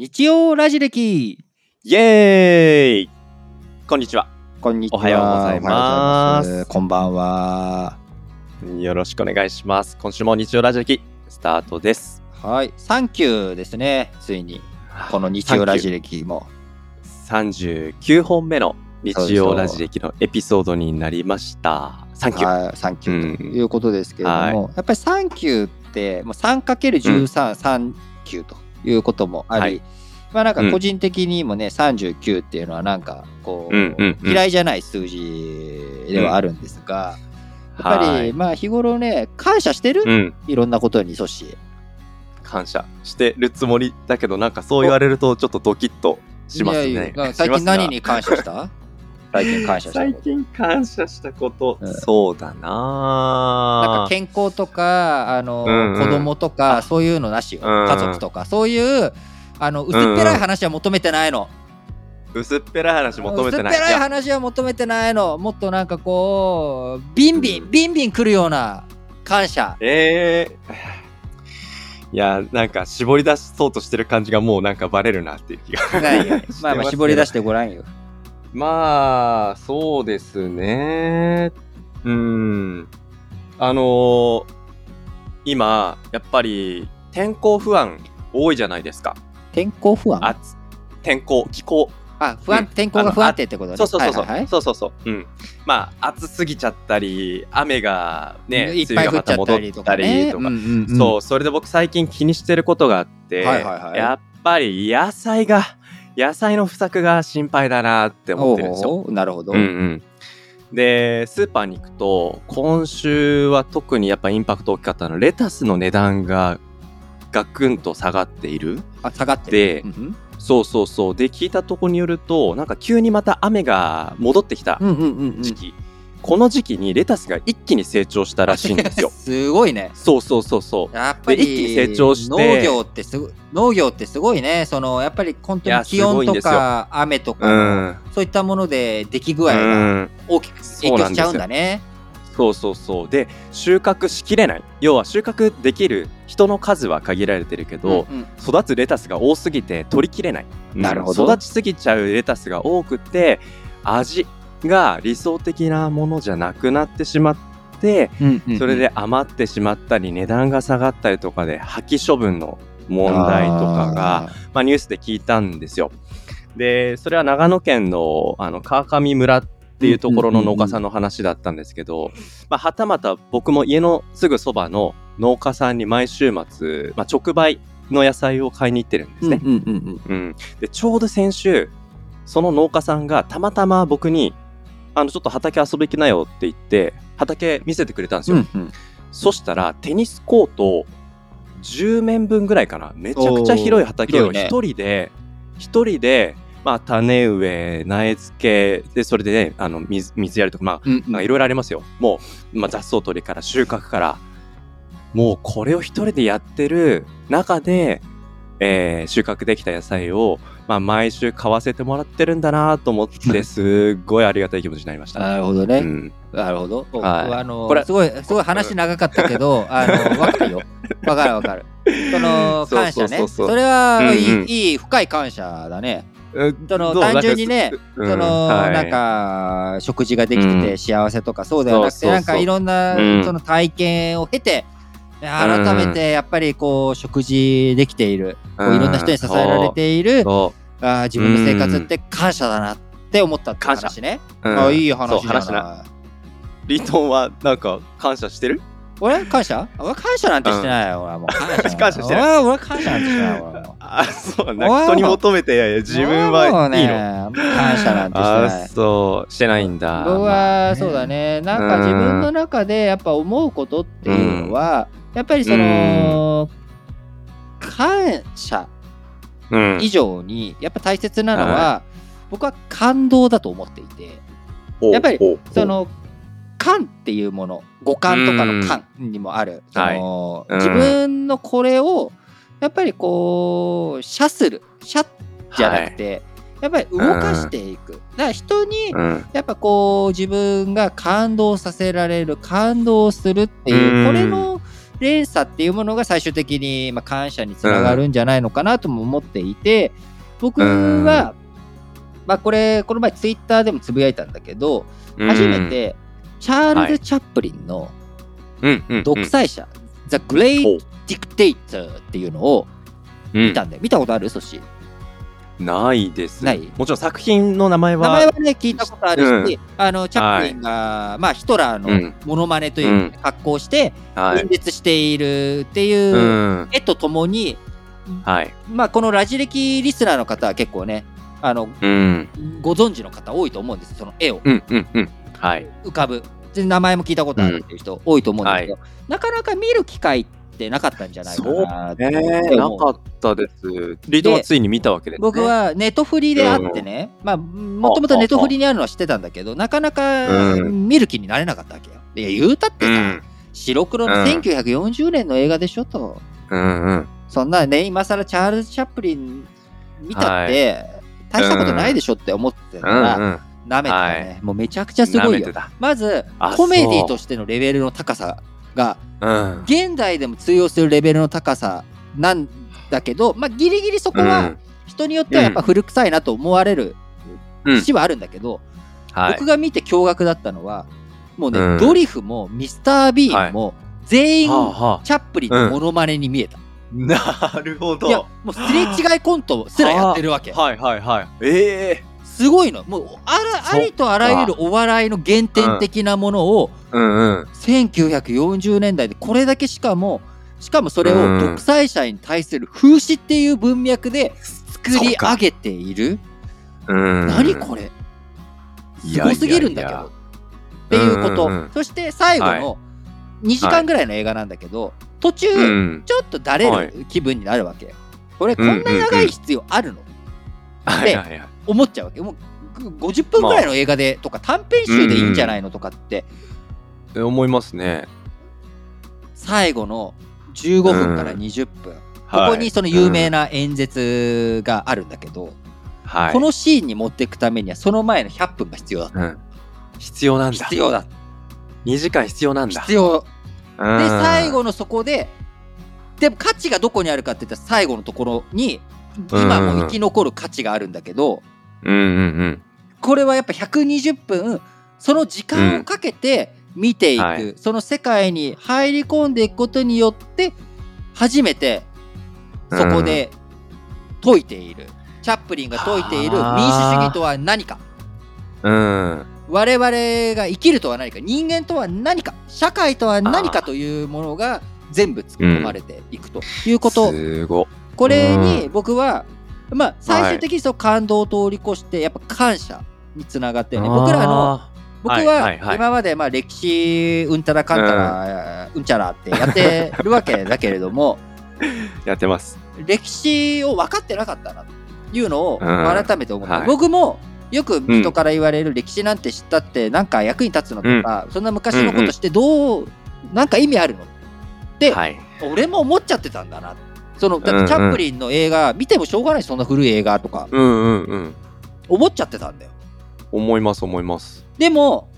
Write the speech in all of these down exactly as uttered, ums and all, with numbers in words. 日曜ラジ歴イエーイ。こんにちは。こんにちは。おはようございます。こんばんは。よろしくお願いします。今週も日曜ラジ歴スタートです。はい。サンキューですね。ついにこの日曜ラジ歴もさんじゅうきゅうほんめの日曜ラジ歴のエピソードになりました。サンキュー。はい、サンキューということですけれども、うん、やっぱりサンキューってもう さんかけるじゅうさん、うん、サンキューということもあり、はい、まあなんか個人的にもね、うん、さんじゅうきゅうっていうのはなんかこう、うんうんうん、嫌いじゃない数字ではあるんですが、うん、やっぱりまあ日頃ね感謝してる、うん、いろんなことに阻止感謝してるつもりだけど、なんかそう言われるとちょっとドキッとしますね。いやいや最近何に感謝した最近感謝したこと。最近感謝したこと、うん、そうだな。なんか健康とかあの、うんうん、子供とかそういうのなしよ、うん。家族とかそういうあの薄っぺらい話は求めてないの。うん、薄っぺらい話求めてない。薄っぺらい話は求めてないの。もっとなんかこうビンビン、うん、ビンビン来るような感謝。えー。いやなんか絞り出そうとしてる感じがもうなんかバレるなっていう気が。ないよ。まあまあ絞り出してごらんよ。まあそうですね、うん、あのー、今やっぱり天候不安多いじゃないですか。天候不安、あ天候気候あ不安、うん、天候が不安定ってことね。そうそうそうそう、はいはいはい、そうそうそう、うん、まあ暑すぎちゃったり雨がねいっぱい降っちゃったりとかね、うんうんうん、そうそれで僕最近気にしてることがあって、はいはいはい、やっぱり野菜が野菜の不作が心配だなって思ってるんですよ。なるほど、うんうん、でスーパーに行くと今週は特にやっぱインパクト大きかったのレタスの値段がガクンと下がっている。あ下がってる、うんうん、そうそうそうで聞いたところによるとなんか急にまた雨が戻ってきた時期、うんうんうんうん、この時期にレタスが一気に成長したらしいんですよ。すごいね。そうそうそうそう。やっぱり一気に成長して農業ってすごい農業ってすごいね。そのやっぱり本当に気温とか雨とか、うん、そういったもので出来具合が大きく影響しちゃうんだね。そうそうそうで収穫しきれない、要は収穫できる人の数は限られてるけど、うんうん、育つレタスが多すぎて取りきれない。なるほど。育ちすぎちゃうレタスが多くて味が理想的なものじゃなくなってしまって、うんうんうん、それで余ってしまったり値段が下がったりとかで破棄処分の問題とかがあ、まあ、ニュースで聞いたんですよ。でそれは長野県 の, あの川上村っていうところの農家さんの話だったんですけど、うんうんうんまあ、はたまた僕も家のすぐそばの農家さんに毎週末、まあ、直売の野菜を買いに行ってるんですね、うんうんうんうん、でちょうど先週その農家さんがたまたま僕にあのちょっと畑遊びきなよって言って畑見せてくれたんですよ、うんうん、そしたらテニスコートじゅうめんぶんぐらいかな、めちゃくちゃ広い畑を一人で一、ね、人で、まあ、種植え苗付けでそれで、ね、あの 水, 水やりとかまあいろいろありますよ。もう、まあ、雑草取りから収穫からもうこれを一人でやってる中で、えー、収穫できた野菜をまあ、毎週買わせてもらってるんだなと思ってすごいありがたい気持ちになりました。なるほどね、うん、なるほど、はい、あのすごいすごい話長かったけどあの分かるよ分かる分かるその感謝ね。 そうそうそうそうそれはいい、うんうん、いい深い感謝だね。その単純にねその、はい、なんか食事ができてて幸せとかそうではなくて、うん、なんかいろんな、うん、その体験を経て改めてやっぱりこう食事できている、うん、こういろんな人に支えられている、うん、あ自分の生活って感謝だなって思ったって話ね、うん、あいい話じゃない。リトンはなんか感謝してる？俺感謝？俺感謝なんてしてないよ、うん、俺もう感謝感謝してない。俺感謝なんてしてないよ。あそうなんか人に求めていやいや自分はいいの、ね、感謝なんてしてない。あそうしてないんだ。僕は、まあね、そうだねなんか自分の中でやっぱ思うことっていうのは、うん、やっぱりその、うん、感謝以上にやっぱ大切なのは、はい、僕は感動だと思っていて、やっぱりその感っていうもの五感とかの感にもある、うん、その、はい、自分のこれをやっぱりこうシャするシャじゃなくて、はい、やっぱり動かしていく、うん、だから人にやっぱこう自分が感動させられる感動するっていう、うん、これの連鎖っていうものが最終的にまあ感謝につながるんじゃないのかなとも思っていて、僕はまあこれこの前ツイッターでもつぶやいたんだけど、初めてチャールズ・チャップリンの独裁者The Great Dictator っていうのを見たんだよ。見たことある？そしないです。ない？もちろん作品の名前は名前はね聞いたことあるし、うん、あのチャップリンが、はい、まあヒトラーのモノマネという格好をして演説しているっていう絵とともに、はい、まあこのラジ歴リスナーの方は結構ねあの、うん、ご存知の方多いと思うんです。その絵を、うんうんうんはい、浮かぶ名前も聞いたことあるっていう人多いと思うんですけど、うんはい、なかなか見る機会ってなかったんじゃないかなって思う。そうね、なかったです。リードはついに見たわけですね。僕はネトフリであってね、うん、まあもともとネトフリにあるのは知ってたんだけど、なかなか見る気になれなかったわけよ。いや言うたってさ、うん、白黒のせんきゅうひゃくよんじゅうねんの映画でしょと、うんうん、そんなね今更チャールズ・チャップリン見たって、はい、大したことないでしょって思ってたから、うんうんうんなめてたね、はい、もうめちゃくちゃすごいよ。まずコメディとしてのレベルの高さが、うん、現代でも通用するレベルの高さなんだけど、まあ、ギリギリそこは人によってはやっぱ古臭いなと思われる節はあるんだけど、うんうん、僕が見て驚愕だったのはもうね、うん、ドリフもミスター・ビーンも全員チャップリンのモノマネに見えた、うん、なるほど。いやもうすれ違いコントすらやってるわけ。はいはいはいえーすごいの。もう あ, らありとあらゆるお笑いの原点的なものを、うんうんうん、せんきゅうひゃくよんじゅうねんだいでこれだけしかもしかもそれを独裁者に対する風刺っていう文脈で作り上げている、うん、何これすごすぎるんだけどいやいやいやっていうこと、うんうん、そして最後のにじかんぐらいの映画なんだけど、はい、途中ちょっとだれる気分になるわけ、はい、これこんな長い必要あるの、うんうんうんって思っちゃうわけ。もうごじゅっぷんぐらいの映画でとか短編集でいいんじゃないのとかって、まあうん、思いますね。最後のじゅうごふんからにじゅっぷん、うん、ここにその有名な演説があるんだけど、はい、このシーンに持っていくためにはその前のひゃっぷんが必要だった、うん、必要なんだ必要だにじかん必要なんだ必要、うん、で最後のそこででも価値がどこにあるかっていったら最後のところに今も生き残る価値があるんだけど、うんうんうん、これはやっぱひゃくにじゅっぷんその時間をかけて見ていく、うんはい、その世界に入り込んでいくことによって初めてそこで解いている、うん、チャップリンが解いている民主主義とは何か、うん、我々が生きるとは何か、人間とは何か、社会とは何かというものが全部突っ込まれていくということ、うん、すごっ。これに僕は、まあ、最終的にその感動を通り越してやっぱ感謝につながって、ね、僕らの僕は今までまあ歴史うんたらかんたらうんちゃらってやってるわけだけれどもやってます。歴史を分かってなかったなというのを改めて思った、はい、僕もよく人から言われる歴史なんて知ったってなんか役に立つのとか、うん、そんな昔のことしてどう、うんうん、なんか意味あるのって、はい、俺も思っちゃってたんだなって。そのだってチャップリンの映画、うんうん、見てもしょうがないそんな古い映画とか、うんうんうん、思っちゃってたんだよ。思います思います。でも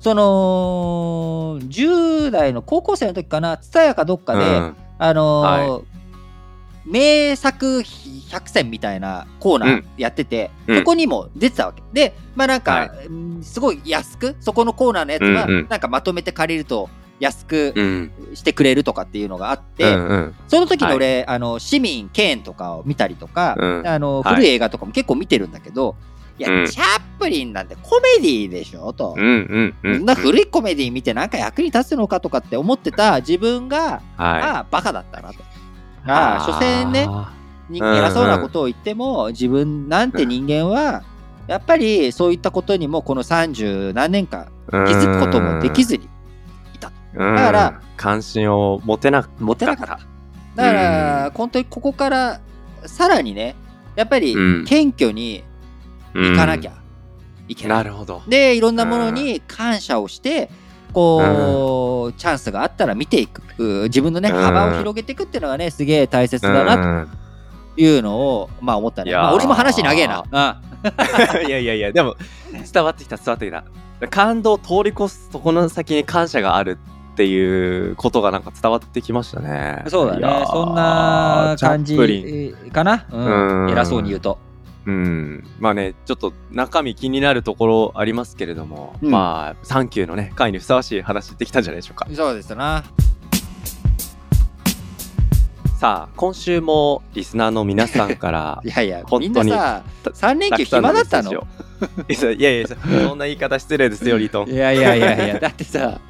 そのじゅう代の高校生の時かな、TSUTAYAかどっかで、うん、あのーはい、名作ひゃくせんみたいなコーナーやってて、うん、そこにも出てたわけで、まあなんか、はい、すごい安くそこのコーナーのやつは、うんうん、なんかまとめて借りると安くしてくれるとかっていうのがあって、うんうん、その時の俺、はい、あの市民ケーンとかを見たりとか、うん、あの古い映画とかも結構見てるんだけど、はい、いや、うん、チャップリンなんてコメディでしょと、うんうんうん、そんな古いコメディ見てなんか役に立つのかとかって思ってた自分が、はい、ああバカだったなと、ああ所詮ね偉そうなことを言っても、うんうん、自分なんて人間はやっぱりそういったことにもこのさんじゅうなんねんかん気づくこともできずに、だから、うん、関心を持てな持てなかった。だから、うん、本当にここからさらにね、やっぱり謙虚にいかなきゃいけない。うん、なるほど。で、いろんなものに感謝をして、こう、うん、チャンスがあったら見ていく、自分のね幅を広げていくっていうのがね、すげえ大切だなというのを、うん、まあ思ったね。まあ、俺も話長えな。ああいやいやいや、でも伝わってきた伝わってきた。感動を通り越すとこの先に感謝がある。っていうことがなんか伝わってきましたね。そうだね、そんな感じかな、うん、偉そうに言うと、うん、まあね、ちょっと中身気になるところありますけれども、うん、まあサンキューのね回にふさわしい話できたんじゃないでしょうか。そうですな。さあ今週もリスナーの皆さんからいやいや本当にみんなささんれんきゅう暇だったのいやいやそんな言い方失礼ですよリトンいやいやいやいやだってさ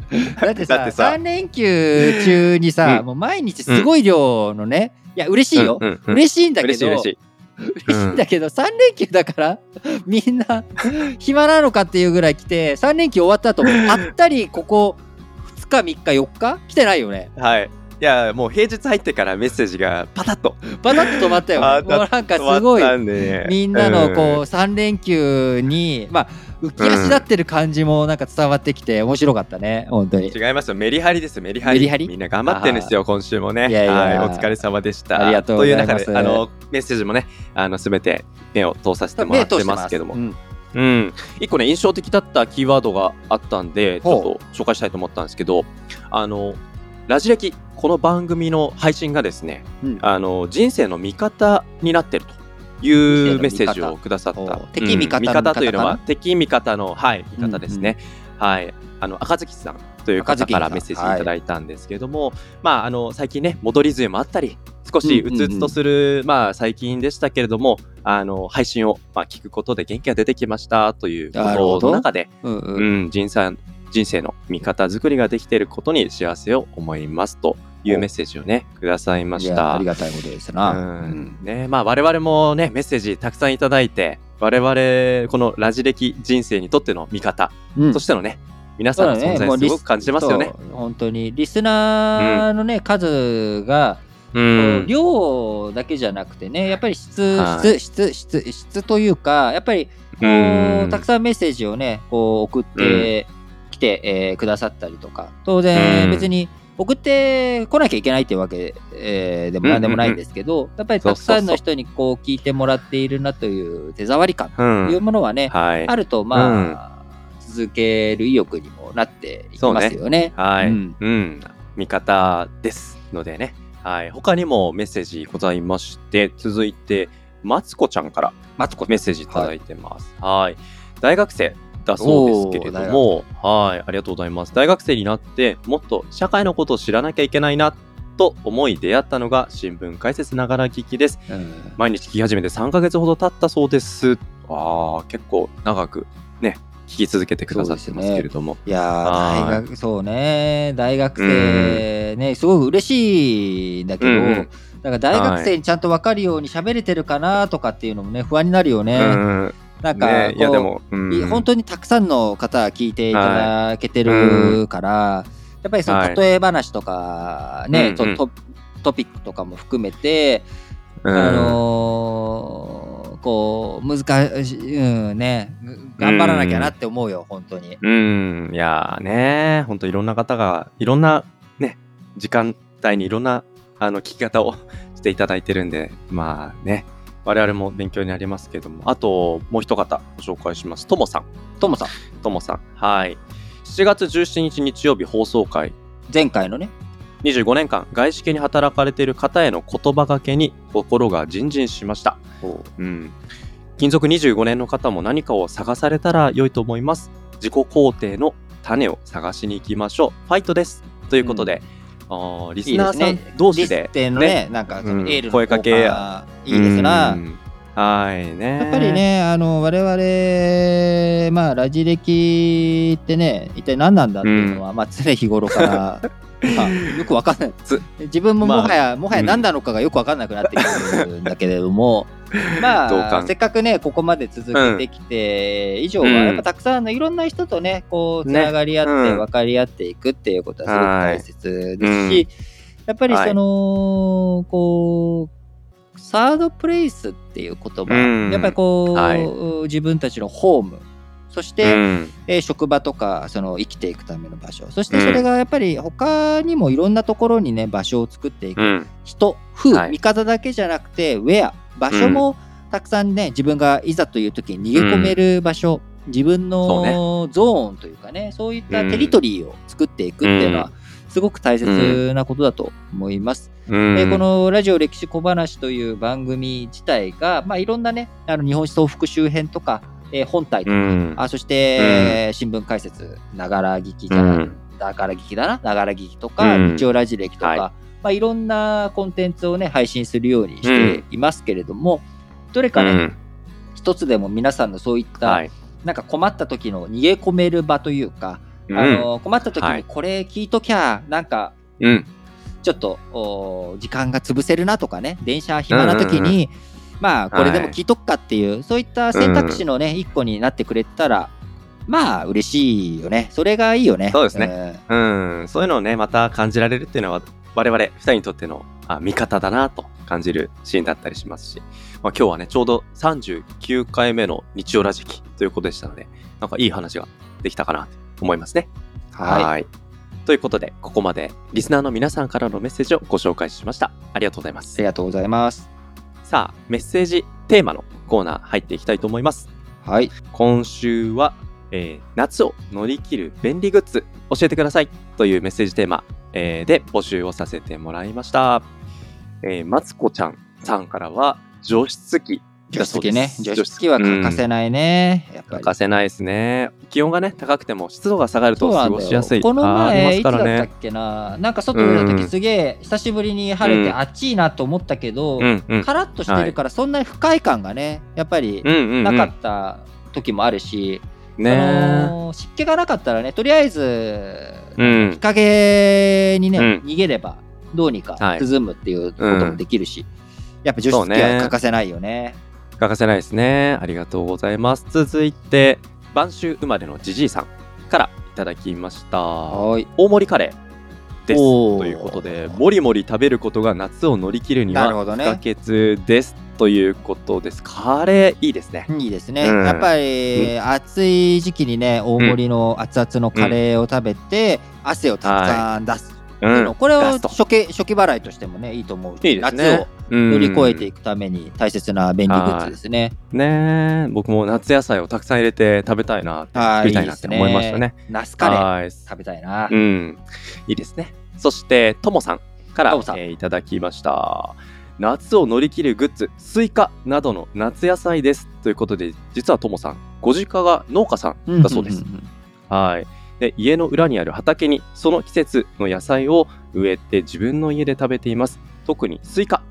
だって さ, だってささん連休中にさ、うん、もう毎日すごい量のね、うん、いや嬉しいよ、うんうんうん、嬉しいんだけど嬉しい嬉しい嬉しいんだけど、うん、さん連休だからみんな暇なのかっていうぐらい来て、さん連休終わった後あったりここふつかみっかよっか来てないよね。はいいやもう平日入ってからメッセージがパタッとパタッと止まったよもうなんかすごい、ね、みんなのこうさん連休に、まあ、浮き足立ってる感じもなんか伝わってきて面白かったね、うん、本当に違いますよメリハリですメリハリ、メリハリみんな頑張ってるんですよ今週もね。いやいや、はい、お疲れ様でした。ありがとうございます。という中であのメッセージもねあの全て目を通させてもらってますけども、うん、いっこね印象的だったキーワードがあったんでちょっと紹介したいと思ったんですけど、あのラジレキこの番組の配信がですね、うん、あの人生の味方になってるというメッセージをくださった。敵味方、うん、味方というのは敵味方の、はい、味方ですね、うんうん、はい、あの赤月さんという方からメッセージいただいたんですけれども、はい、まあ、あの最近ね戻り梅雨もあったり少しうつうつとする、うんうんうん、まあ、最近でしたけれどもあの配信を、まあ、聞くことで元気が出てきましたということの中で、うんうんうん、人生人生の味方作りができていることに幸せを思いますというメッセージをねくださいました。ありがたいことですな、うん、ね、まあ、我々もねメッセージたくさんいただいて我々このラジ歴人生にとっての味方、うん、としてのね皆さんの存在すごく感じますよね、うん、本当にリスナーのね、うん、数が、うん、量だけじゃなくてねやっぱり質、質、質、質、質というかやっぱりこう、うん、たくさんメッセージをねこう送って、うん来て、えー、くださったりとか当然別に送ってこなきゃいけないっていうわけ、えー、でもなんでもないんですけど、うんうんうん、やっぱりたくさんの人にこう聞いてもらっているなという手触り感というものはね、うん、はい、あるとまあ、うん、続ける意欲にもなっていきますよね。はい、うんうん、味方ですのでね、はい、他にもメッセージございまして、続いてマツコちゃんからメッセージいただいてます。はい、はい、大学生だそうですけれども、はい、ありがとうございます。大学生になってもっと社会のことを知らなきゃいけないなと思い出会ったのが新聞解説ながら聞きです。毎日聞き始めてさんかげつほど経ったそうです。あ、結構長くね聞き続けてくださってますけれども、ね、いや大学そうね大学生ね、うん、すごく嬉しいんだけど、うんうん、なんか大学生にちゃんと分かるように喋れてるかなとかっていうのもね不安になるよね、うんなんかこうね、いやでも、うん、本当にたくさんの方聞いていただけてるから、はい、やっぱりその例え話とかね、はい、ちょっとトピックとかも含めて、うん、あのー、こう難しい、うん、ね頑張らなきゃなって思うよ、うん、本当に、うん、いやね本当いろんな方がいろんなね時間帯にいろんなあの聞き方をしていただいてるんでまあね我々も勉強になりますけども、あともう一方ご紹介します。ともさん、ともさん、ともさん、はい。しちがつじゅうしちにち日曜日放送回、前回のね、にじゅうごねんかん外資系に働かれている方への言葉がけに心がじんじんしました。うん、勤続にじゅうごねんの方も何かを探されたら良いと思います。自己肯定の種を探しに行きましょう。ファイトですということで。うん、あ、リスナーさん同士で声かけいいですな、うん、はいね、やっぱりねあの我々、まあ、ラジ歴ってね一体何なんだっていうのは、うん、まあ、常日頃からまあ、よくわかんない自分ももはや、まあ、もはや何なのかがよくわかんなくなってくるんだけれどもまあどうかせっかくねここまで続けてきて、うん、以上はやっぱたくさんのいろんな人とねこうつながり合って、ね、分かり合っていくっていうことはすごく大切ですし、うん、やっぱりその、はい、こうサードプレイスっていう言葉、うん、やっぱりこう、はい、自分たちのホームそして、うん、えー、職場とかその生きていくための場所そしてそれがやっぱり他にもいろんなところにね場所を作っていく、うん、人風、はい、見方だけじゃなくてウェア場所もたくさんね自分がいざという時に逃げ込める場所、うん、自分のゾーンというかねそういったテリトリーを作っていくっていうのは、うん、すごく大切なことだと思います。うんえー、このラジオ歴史小話という番組自体が、まあ、いろんなねあの日本史総復周辺とか、えー、本体とか、うん、あそして、うん、新聞解説ながら聞きじゃな、うん、だから聞きだなながら聞きとか、うん、日曜ラジ歴とか、はいまあ、いろんなコンテンツをね配信するようにしていますけれども、うん、どれかね、うん、一つでも皆さんのそういった、はい、なんか困った時の逃げ込める場というかあの困った時にこれ聞いときゃなんかちょっと時間が潰せるなとかね電車暇な時にまあこれでも聞いとくかっていうそういった選択肢のね一個になってくれたらまあ嬉しいよね。それがいいよね。そうですね、うんうん、そういうのをねまた感じられるっていうのは我々ふたりにとっての味方だなと感じるシーンだったりしますし、まあ、今日はねちょうどさんじゅうきゅうかいめの日曜ラジキということでしたのでなんかいい話ができたかなと思いますね。はい、はいということでここまでリスナーの皆さんからのメッセージをご紹介しました。ありがとうございます。ありがとうございます。さあメッセージテーマのコーナー入っていきたいと思います。はい今週は、えー、夏を乗り切る便利グッズ教えてくださいというメッセージテーマ、えー、で募集をさせてもらいました。えー、マツコちゃんさんからは除湿機除湿機ね。除湿機は欠かせないね、うん、やっぱり欠かせないですね。気温がね高くても湿度が下がると過ごしやすい。この前いつだったっけな、なんか外出た時すげえ、うん、久しぶりに晴れて暑いなと思ったけど、うんうん、カラッとしてるからそんなに不快感がねやっぱりなかった時もあるし、うんうんうん、あのー、湿気がなかったらねとりあえず日陰にね、うん、逃げればどうにか涼むっていうこともできるし、はいうん、やっぱ除湿機は欠かせないよね。欠かせないですね。ありがとうございます。続いて晩秋生まれのジジイさんからいただきました。はい大盛りカレーですということでもりもり食べることが夏を乗り切るには不可欠です、ね、ということです。カレーいいですね。いいですね、うん、やっぱり、うん、暑い時期にね大盛りの熱々のカレーを食べて、うん、汗をたくさん出す、はいうん、これを初期、初期払いとしてもねいいと思う。いいですね。夏を乗り越えていくために大切な便利グッズですね。ね僕も夏野菜をたくさん入れて食べたいな作りたいなって思いましたね。ナスカレー食べたいな、うん、いいですね。そしてともさんから、えー、いただきました。夏を乗り切るグッズスイカなどの夏野菜ですということで実はともさんご実家が農家さんだそうです、うんうんうんうん、はいで家の裏にある畑にその季節の野菜を植えて自分の家で食べています。特にスイカ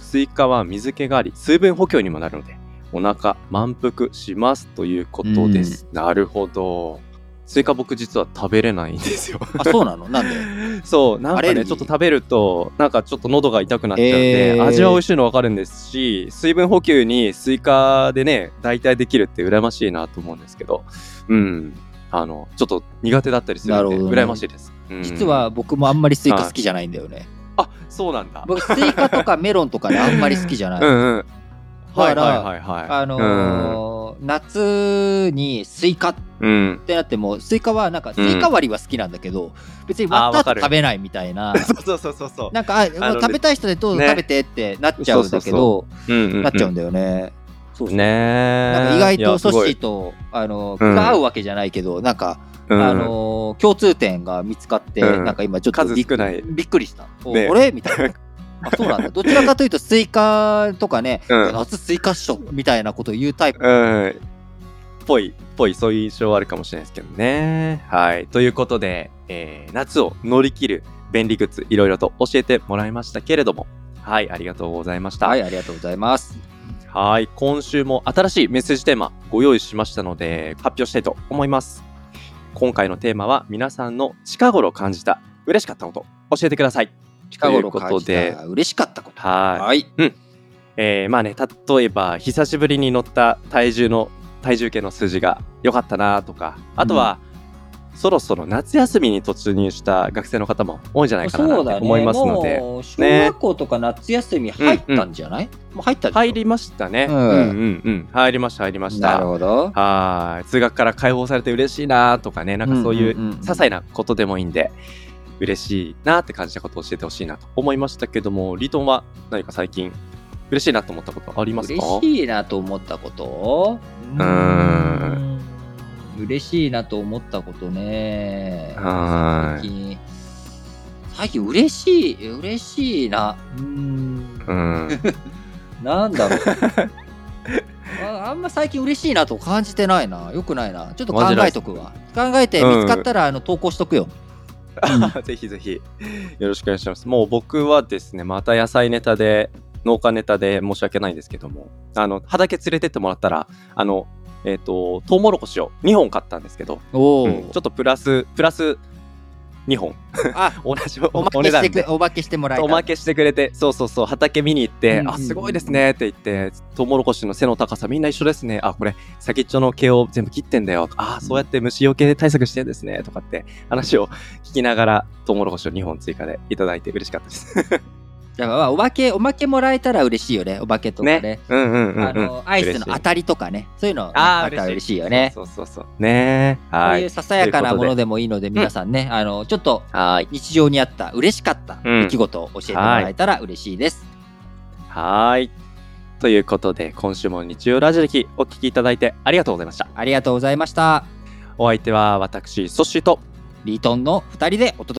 スイカは水気があり水分補給にもなるのでお腹満腹しますということです、うん、なるほど。スイカ僕実は食べれないんですよ。あそうなのなんでそうなんかねちょっと食べるとなんかちょっと喉が痛くなっちゃうんで、えー、味は美味しいの分かるんですし水分補給にスイカでね代替できるって羨ましいなと思うんですけどうんあのちょっと苦手だったりするので羨ましいです、うん、実は僕もあんまりスイカ好きじゃないんだよね。あ、そうなんだ。僕スイカとかメロンとかねあんまり好きじゃないうん、うん、はいはいはいはいあのーうん、夏にスイカってなってもスイカはなんかスイカ割りは好きなんだけど、うん、別に割った後食べないみたいなそうそうそうそうそうなんかあ食べたい人でどうぞ食べてってなっちゃうんだけどなっちゃうんだよね。そうね、なんか意外とソッシーとあの気が合うわけじゃないけど、うん、なんか、うん、あの共通点が見つかって、うん、なんか今ちょっとびっくりした、ね、お俺みたいなあそうなんだどちらかというとスイカとかね、うん、夏スイカっしょみたいなことを言うタイプ、うん、ぽいぽいそういう印象はあるかもしれないですけどね。はいということで、えー、夏を乗り切る便利グッズいろいろと教えてもらいましたけれどもはいありがとうございました。はいありがとうございます。はい今週も新しいメッセージテーマご用意しましたので発表したいと思います。今回のテーマは皆さんの近頃感じた嬉しかったこと教えてください。近頃感じた嬉しかったことはい、はいうんえー、まあね例えば久しぶりに乗った体重の体重計の数字が良かったなとかあとは、うん、そろそろ夏休みに突入した学生の方も多いんじゃないかなと思いますので、そうだね、もう小学校とか夏休み入ったんじゃない、ねうんうんもう入った入りましたね、うんうんうん、入りました入りました。なるほど。はい通学から解放されて嬉しいなとかねなんかそういう些細なことでもいいんで、うんうんうん、嬉しいなって感じたことを教えてほしいなと思いましたけどもリトンは何か最近嬉しいなと思ったことありますか？嬉しいなと思ったことうーん嬉しいなと思ったことね。はい最近最近嬉しい、嬉しいな。うーん。うんなんだろうあ。あんま最近嬉しいなと感じてないな。よくないな。ちょっと考えとくわ。考えて見つかったら、うん、あの投稿しとくよ。うん、ぜひぜひよろしくお願いします。もう僕はですね、また野菜ネタで農家ネタで申し訳ないんですけども、あの畑連れてってもらったらあのえっ、ー、とトウモロコシをにほん買ったんですけど、お、うん、ちょっとプラスプラスにほんあ同じ お, お, お値段でおまけしてもらえた、おまけしてくれて、そうそうそう、畑見に行って、うんうんうん、あすごいですねって言って、トウモロコシの背の高さみんな一緒ですね、あこれ先っちょの毛を全部切ってんだよ、あそうやって虫よけ対策してんですねとかって話を聞きながらトウモロコシをにほん追加でいただいて嬉しかったですだからまあおまけおまけもらえたら嬉しいよね、おまけとかね、うんうんうんうん、あのアイスの当たりとかね、そういうのあったら嬉しいよね、そうそうそうね、はい、そういうささやかなものでもいいので皆さんね、うん、あのちょっと日常にあった嬉しかった出来事を教えてもらえたら嬉しいです、うん、はーい、ということで今週も日曜ラジ歴お聞きいただいてありがとうございました。ありがとうございました。お相手は私ソッシーとリートンのふたりでお届け